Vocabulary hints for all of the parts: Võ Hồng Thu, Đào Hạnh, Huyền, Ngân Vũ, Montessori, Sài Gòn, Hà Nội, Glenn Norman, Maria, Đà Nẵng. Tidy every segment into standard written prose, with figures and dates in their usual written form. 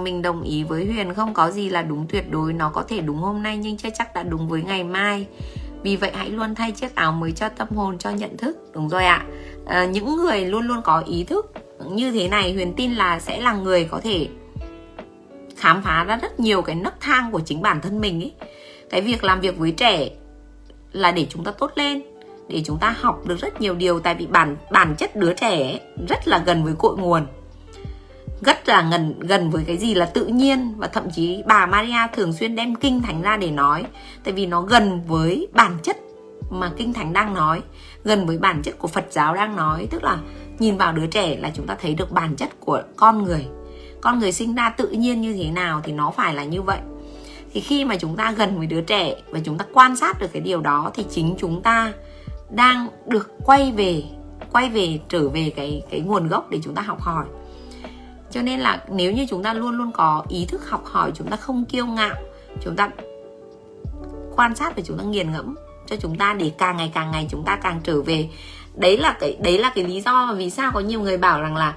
rằng mình đồng ý với Huyền không có gì là đúng tuyệt đối. Nó có thể đúng hôm nay nhưng chưa chắc đã đúng với ngày mai. Vì vậy hãy luôn thay chiếc áo mới cho tâm hồn, cho nhận thức. Đúng rồi ạ. Những người luôn luôn có ý thức như thế này, Huyền tin là sẽ là người có thể khám phá ra rất nhiều cái nấc thang của chính bản thân mình ấy. Cái việc làm việc với trẻ là để chúng ta tốt lên, để chúng ta học được rất nhiều điều. Tại vì bản chất đứa trẻ ấy, rất là gần với cội nguồn, rất là gần với cái gì là tự nhiên. Và thậm chí bà Maria thường xuyên đem Kinh Thánh ra để nói, tại vì nó gần với bản chất mà Kinh Thánh đang nói, gần với bản chất của Phật giáo đang nói. Tức là nhìn vào đứa trẻ là chúng ta thấy được bản chất của con người. Con người sinh ra tự nhiên như thế nào thì nó phải là như vậy. Thì khi mà chúng ta gần với đứa trẻ và chúng ta quan sát được cái điều đó thì chính chúng ta đang được quay về trở về cái nguồn gốc để chúng ta học hỏi. Cho nên là nếu như chúng ta luôn luôn có ý thức học hỏi, chúng ta không kiêu ngạo, chúng ta quan sát và chúng ta nghiền ngẫm cho chúng ta để càng ngày chúng ta càng trở về. Đấy là cái lý do mà vì sao có nhiều người bảo rằng là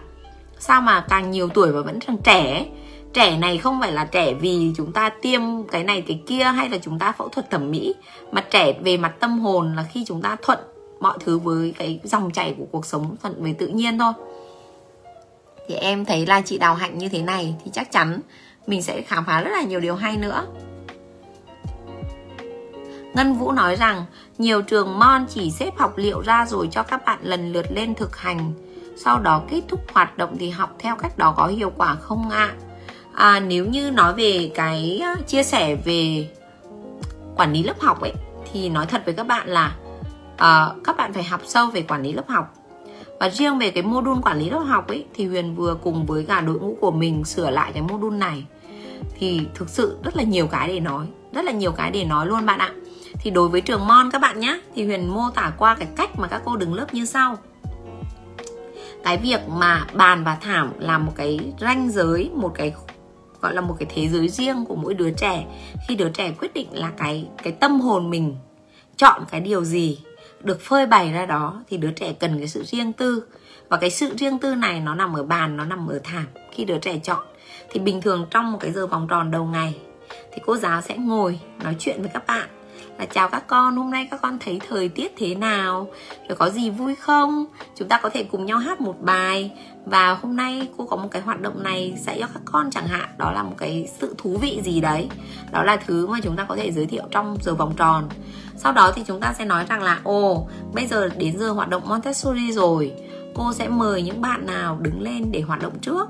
sao mà càng nhiều tuổi mà vẫn còn trẻ. Trẻ này không phải là trẻ vì chúng ta tiêm cái này cái kia hay là chúng ta phẫu thuật thẩm mỹ, mà trẻ về mặt tâm hồn là khi chúng ta thuận mọi thứ với cái dòng chảy của cuộc sống, thuận với tự nhiên thôi. Thì em thấy là chị Đào Hạnh như thế này thì chắc chắn mình sẽ khám phá rất là nhiều điều hay nữa. Ngân Vũ nói rằng nhiều trường Mon chỉ xếp học liệu ra rồi cho các bạn lần lượt lên thực hành, sau đó kết thúc hoạt động thì học theo cách đó có hiệu quả không ạ? Nếu như nói về cái chia sẻ về quản lý lớp học ấy, thì nói thật với các bạn là các bạn phải học sâu về quản lý lớp học. Và riêng về cái module quản lý lớp học ấy, thì Huyền vừa cùng với cả đội ngũ của mình sửa lại cái module này. Thì thực sự rất là nhiều cái để nói luôn bạn ạ. Thì đối với trường Mon các bạn nhé, thì Huyền mô tả qua cái cách mà các cô đứng lớp như sau. Cái việc mà bàn và thảm là một cái ranh giới, một cái gọi là một cái thế giới riêng của mỗi đứa trẻ. Khi đứa trẻ quyết định là cái tâm hồn mình chọn cái điều gì được phơi bày ra đó, thì đứa trẻ cần cái sự riêng tư. Và cái sự riêng tư này nó nằm ở bàn, nó nằm ở thảm. Khi đứa trẻ chọn thì bình thường trong một cái giờ vòng tròn đầu ngày thì cô giáo sẽ ngồi nói chuyện với các bạn là chào các con, hôm nay các con thấy thời tiết thế nào, rồi có gì vui không, chúng ta có thể cùng nhau hát một bài, và hôm nay cô có một cái hoạt động này dạy cho các con chẳng hạn. Đó là một cái sự thú vị gì đấy, đó là thứ mà chúng ta có thể giới thiệu trong giờ vòng tròn. Sau đó thì chúng ta sẽ nói rằng là bây giờ đến giờ hoạt động Montessori rồi, cô sẽ mời những bạn nào đứng lên để hoạt động trước.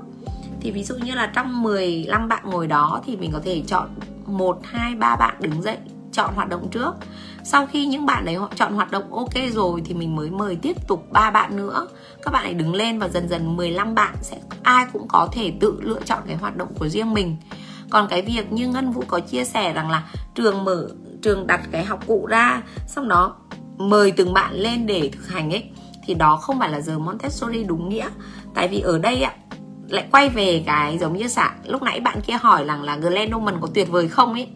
Thì ví dụ như là trong 15 bạn ngồi đó thì mình có thể chọn 1, 2, 3 bạn đứng dậy chọn hoạt động trước. Sau khi những bạn đấy họ chọn hoạt động ok rồi thì mình mới mời tiếp tục 3 bạn nữa. Các bạn hãy đứng lên và dần dần 15 bạn sẽ ai cũng có thể tự lựa chọn cái hoạt động của riêng mình. Còn cái việc như Ngân Vũ có chia sẻ rằng là trường đặt cái học cụ ra, xong đó mời từng bạn lên để thực hành ấy, thì đó không phải là giờ Montessori đúng nghĩa. Tại vì ở đây ạ, lại quay về cái giống như lúc nãy bạn kia hỏi rằng là Glenn Norman có tuyệt vời không ấy.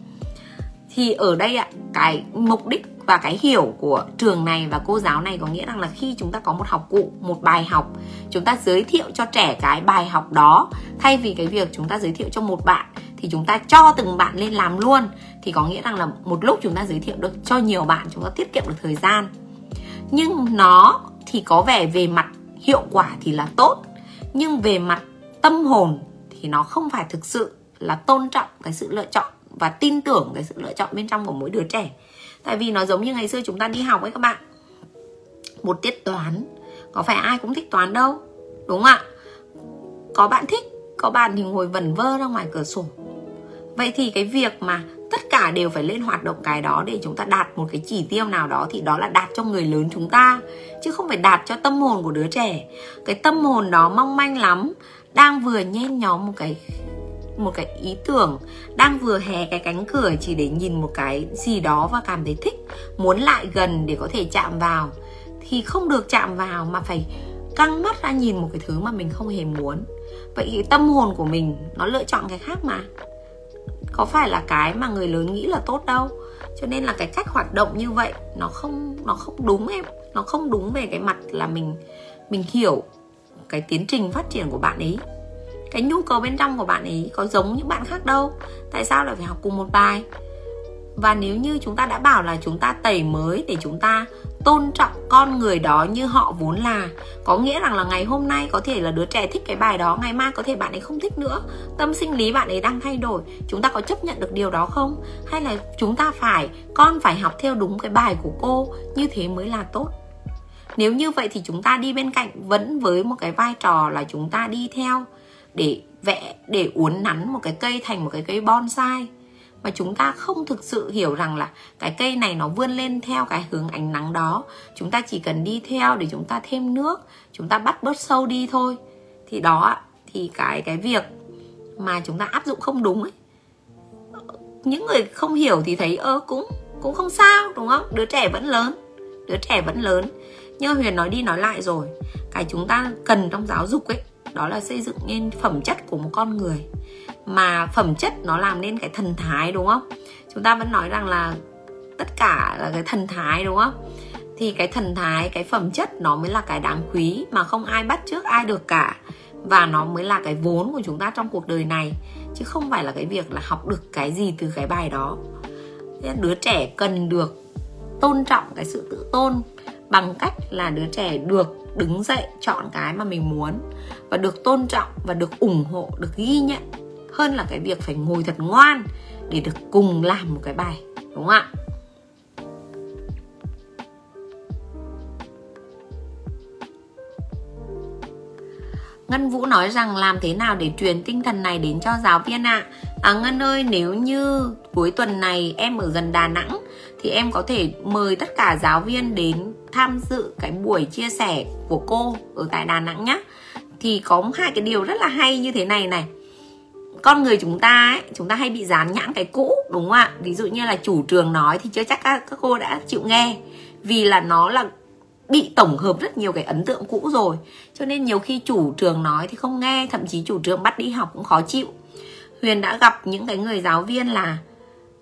Thì ở đây ạ, cái mục đích và cái hiểu của trường này và cô giáo này có nghĩa rằng là khi chúng ta có một học cụ, một bài học, chúng ta giới thiệu cho trẻ cái bài học đó, thay vì cái việc chúng ta giới thiệu cho một bạn thì chúng ta cho từng bạn lên làm luôn. Thì có nghĩa rằng là một lúc chúng ta giới thiệu được cho nhiều bạn, chúng ta tiết kiệm được thời gian. Nhưng nó thì có vẻ về mặt hiệu quả thì là tốt, nhưng về mặt tâm hồn thì nó không phải thực sự là tôn trọng cái sự lựa chọn và tin tưởng cái sự lựa chọn bên trong của mỗi đứa trẻ. Tại vì nó giống như ngày xưa chúng ta đi học ấy các bạn, một tiết toán, có phải ai cũng thích toán đâu, đúng không ạ? Có bạn thích, có bạn thì ngồi vẩn vơ ra ngoài cửa sổ. Vậy thì cái việc mà tất cả đều phải lên hoạt động cái đó để chúng ta đạt một cái chỉ tiêu nào đó, thì đó là đạt cho người lớn chúng ta, chứ không phải đạt cho tâm hồn của đứa trẻ. Cái tâm hồn đó mong manh lắm, đang vừa nhen nhóm một cái ý tưởng, đang vừa hé cái cánh cửa chỉ để nhìn một cái gì đó và cảm thấy thích, muốn lại gần để có thể chạm vào, thì không được chạm vào mà phải căng mắt ra nhìn một cái thứ mà mình không hề muốn. Vậy thì tâm hồn của mình nó lựa chọn cái khác mà, có phải là cái mà người lớn nghĩ là tốt đâu. Cho nên là cái cách hoạt động như vậy nó không đúng em, nó không đúng về cái mặt là mình hiểu cái tiến trình phát triển của bạn ấy. cái nhu cầu bên trong của bạn ấy có giống những bạn khác đâu. Tại sao lại phải học cùng một bài? Và nếu như chúng ta đã bảo là chúng ta tẩy mới để chúng ta tôn trọng con người đó như họ vốn là, có nghĩa rằng là ngày hôm nay có thể là đứa trẻ thích cái bài đó, ngày mai có thể bạn ấy không thích nữa. Tâm sinh lý bạn ấy đang thay đổi, chúng ta có chấp nhận được điều đó không? Hay là chúng ta con phải học theo đúng cái bài của cô, như thế mới là tốt. Nếu như vậy thì chúng ta đi bên cạnh vẫn với một cái vai trò là chúng ta đi theo để vẽ, để uốn nắn một cái cây thành một cái cây bonsai, mà chúng ta không thực sự hiểu rằng là cái cây này nó vươn lên theo cái hướng ánh nắng đó. Chúng ta chỉ cần đi theo để chúng ta thêm nước, chúng ta bắt bớt sâu đi thôi. Thì đó, thì cái việc mà chúng ta áp dụng không đúng ấy, những người không hiểu thì thấy cũng không sao, đúng không? Đứa trẻ vẫn lớn. Như Huyền nói đi nói lại rồi, cái chúng ta cần trong giáo dục ấy, đó là xây dựng nên phẩm chất của một con người. Mà phẩm chất nó làm nên cái thần thái, đúng không? Chúng ta vẫn nói rằng là tất cả là cái thần thái, đúng không? Thì cái thần thái, cái phẩm chất nó mới là cái đáng quý, mà không ai bắt chước ai được cả. Và nó mới là cái vốn của chúng ta trong cuộc đời này, chứ không phải là cái việc là học được cái gì từ cái bài đó. Đứa trẻ cần được tôn trọng cái sự tự tôn bằng cách là đứa trẻ được đứng dậy chọn cái mà mình muốn, và được tôn trọng và được ủng hộ, được ghi nhận, hơn là cái việc phải ngồi thật ngoan để được cùng làm một cái bài, đúng không ạ? Ngân Vũ nói rằng làm thế nào để truyền tinh thần này đến cho giáo viên ạ? Ngân ơi, nếu như cuối tuần này em ở gần Đà Nẵng thì em có thể mời tất cả giáo viên đến tham dự cái buổi chia sẻ của cô ở tại Đà Nẵng nhá. Thì có hai cái điều rất là hay như thế này. Con người chúng ta ấy, chúng ta hay bị dán nhãn cái cũ, đúng không ạ? Ví dụ như là chủ trường nói thì chưa chắc các cô đã chịu nghe, vì là nó là bị tổng hợp rất nhiều cái ấn tượng cũ rồi. Cho nên nhiều khi chủ trường nói thì không nghe, thậm chí chủ trường bắt đi học cũng khó chịu. Huyền đã gặp những cái người giáo viên là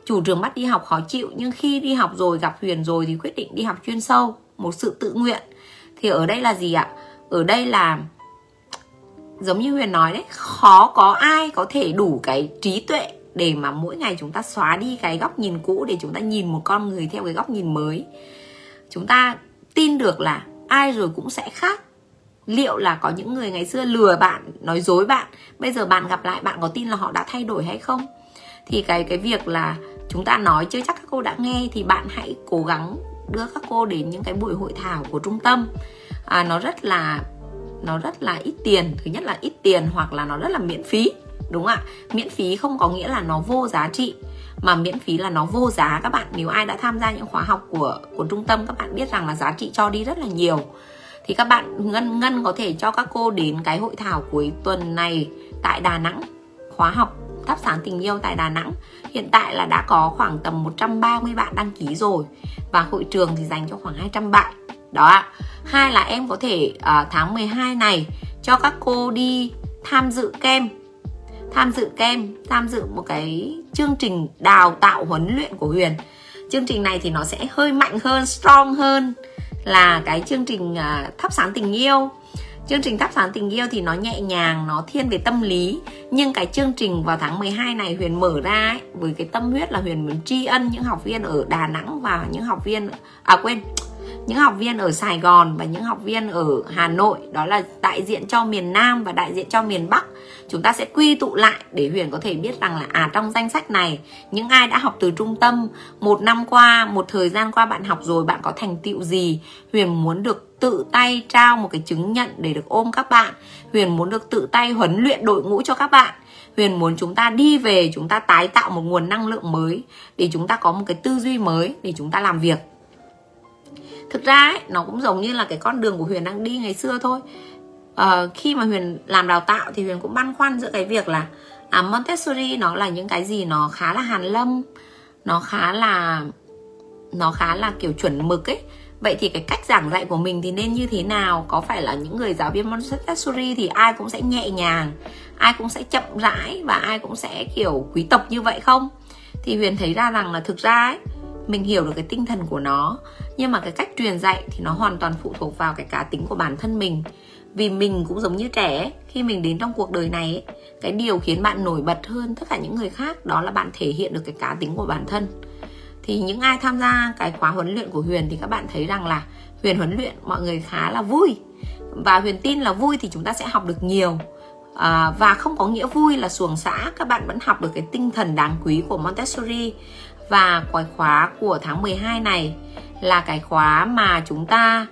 chủ trường bắt đi học khó chịu, nhưng khi đi học rồi, gặp Huyền rồi thì quyết định đi học chuyên sâu, một sự tự nguyện. Thì ở đây là gì ạ? Ở đây là giống như Huyền nói đấy, khó có ai có thể đủ cái trí tuệ để mà mỗi ngày chúng ta xóa đi cái góc nhìn cũ để chúng ta nhìn một con người theo cái góc nhìn mới. Chúng ta tin được là ai rồi cũng sẽ khác. Liệu là có những người ngày xưa lừa bạn, nói dối bạn, bây giờ bạn gặp lại bạn có tin là họ đã thay đổi hay không? Thì cái việc là chúng ta nói chưa chắc các cô đã nghe, thì bạn hãy cố gắng đưa các cô đến những cái buổi hội thảo của trung tâm. Nó rất là ít tiền. Thứ nhất là ít tiền, hoặc là nó rất là miễn phí, đúng không ạ? Miễn phí không có nghĩa là nó vô giá trị, mà miễn phí là nó vô giá các bạn. Nếu ai đã tham gia những khóa học của trung tâm, các bạn biết rằng là giá trị cho đi rất là nhiều. Thì các bạn, Ngân có thể cho các cô đến cái hội thảo cuối tuần này tại Đà Nẵng, khóa học thắp sáng tình yêu tại Đà Nẵng. Hiện tại là đã có khoảng tầm 130 bạn đăng ký rồi, và hội trường thì dành cho khoảng 200 bạn đó ạ. Hai là em có thể tháng 12 này cho các cô đi tham dự một cái chương trình đào tạo huấn luyện của Huyền. Chương trình này thì nó sẽ hơi mạnh hơn, strong hơn là cái chương trình thắp sáng tình yêu. Chương trình thắp sáng tình yêu thì nó nhẹ nhàng, nó thiên về tâm lý. Nhưng cái chương trình vào tháng 12 này Huyền mở ra ấy, với cái tâm huyết là Huyền muốn tri ân những học viên ở Đà Nẵng và những học viên ở Sài Gòn và những học viên ở Hà Nội. Đó là đại diện cho miền Nam và đại diện cho miền Bắc. Chúng ta sẽ quy tụ lại để Huyền có thể biết rằng là trong danh sách này, những ai đã học từ trung tâm một năm qua, một thời gian qua bạn học rồi, bạn có thành tựu gì. Huyền muốn được tự tay trao một cái chứng nhận để được ôm các bạn. Huyền muốn được tự tay huấn luyện đội ngũ cho các bạn. Huyền muốn chúng ta đi về, chúng ta tái tạo một nguồn năng lượng mới, để chúng ta có một cái tư duy mới, để chúng ta làm việc. Thực ra ấy, nó cũng giống như là cái con đường của Huyền đang đi ngày xưa thôi. Khi mà Huyền làm đào tạo thì Huyền cũng băn khoăn giữa cái việc là Montessori nó là những cái gì nó khá là hàn lâm, nó khá là kiểu chuẩn mực ấy. Vậy thì cái cách giảng dạy của mình thì nên như thế nào? Có phải là những người giáo viên Montessori thì ai cũng sẽ nhẹ nhàng, ai cũng sẽ chậm rãi và ai cũng sẽ kiểu quý tộc như vậy không? Thì Huyền thấy ra rằng là thực ra ấy, mình hiểu được cái tinh thần của nó, nhưng mà cái cách truyền dạy thì nó hoàn toàn phụ thuộc vào cái cá tính của bản thân mình. Vì mình cũng giống như trẻ ấy, khi mình đến trong cuộc đời này ấy, Cái điều khiến bạn nổi bật hơn tất cả những người khác đó là bạn thể hiện được cái cá tính của bản thân. Thì những ai tham gia cái khóa huấn luyện của Huyền thì các bạn thấy rằng là Huyền huấn luyện mọi người khá là vui. Và Huyền tin là vui thì chúng ta sẽ học được nhiều. Và không có nghĩa vui là xuồng xã, các bạn vẫn học được cái tinh thần đáng quý của Montessori. Và cái khóa của tháng 12 này là cái khóa mà chúng ta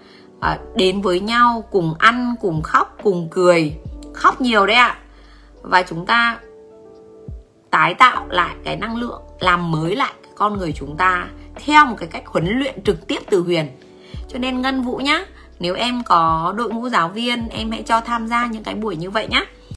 đến với nhau, cùng ăn, cùng khóc, cùng cười. Khóc nhiều đấy ạ. Và chúng ta tái tạo lại cái năng lượng, làm mới lại con người chúng ta theo một cái cách huấn luyện trực tiếp từ Huyền. Cho nên Ngân Vũ nhá, nếu em có đội ngũ giáo viên, em hãy cho tham gia những cái buổi như vậy nhá.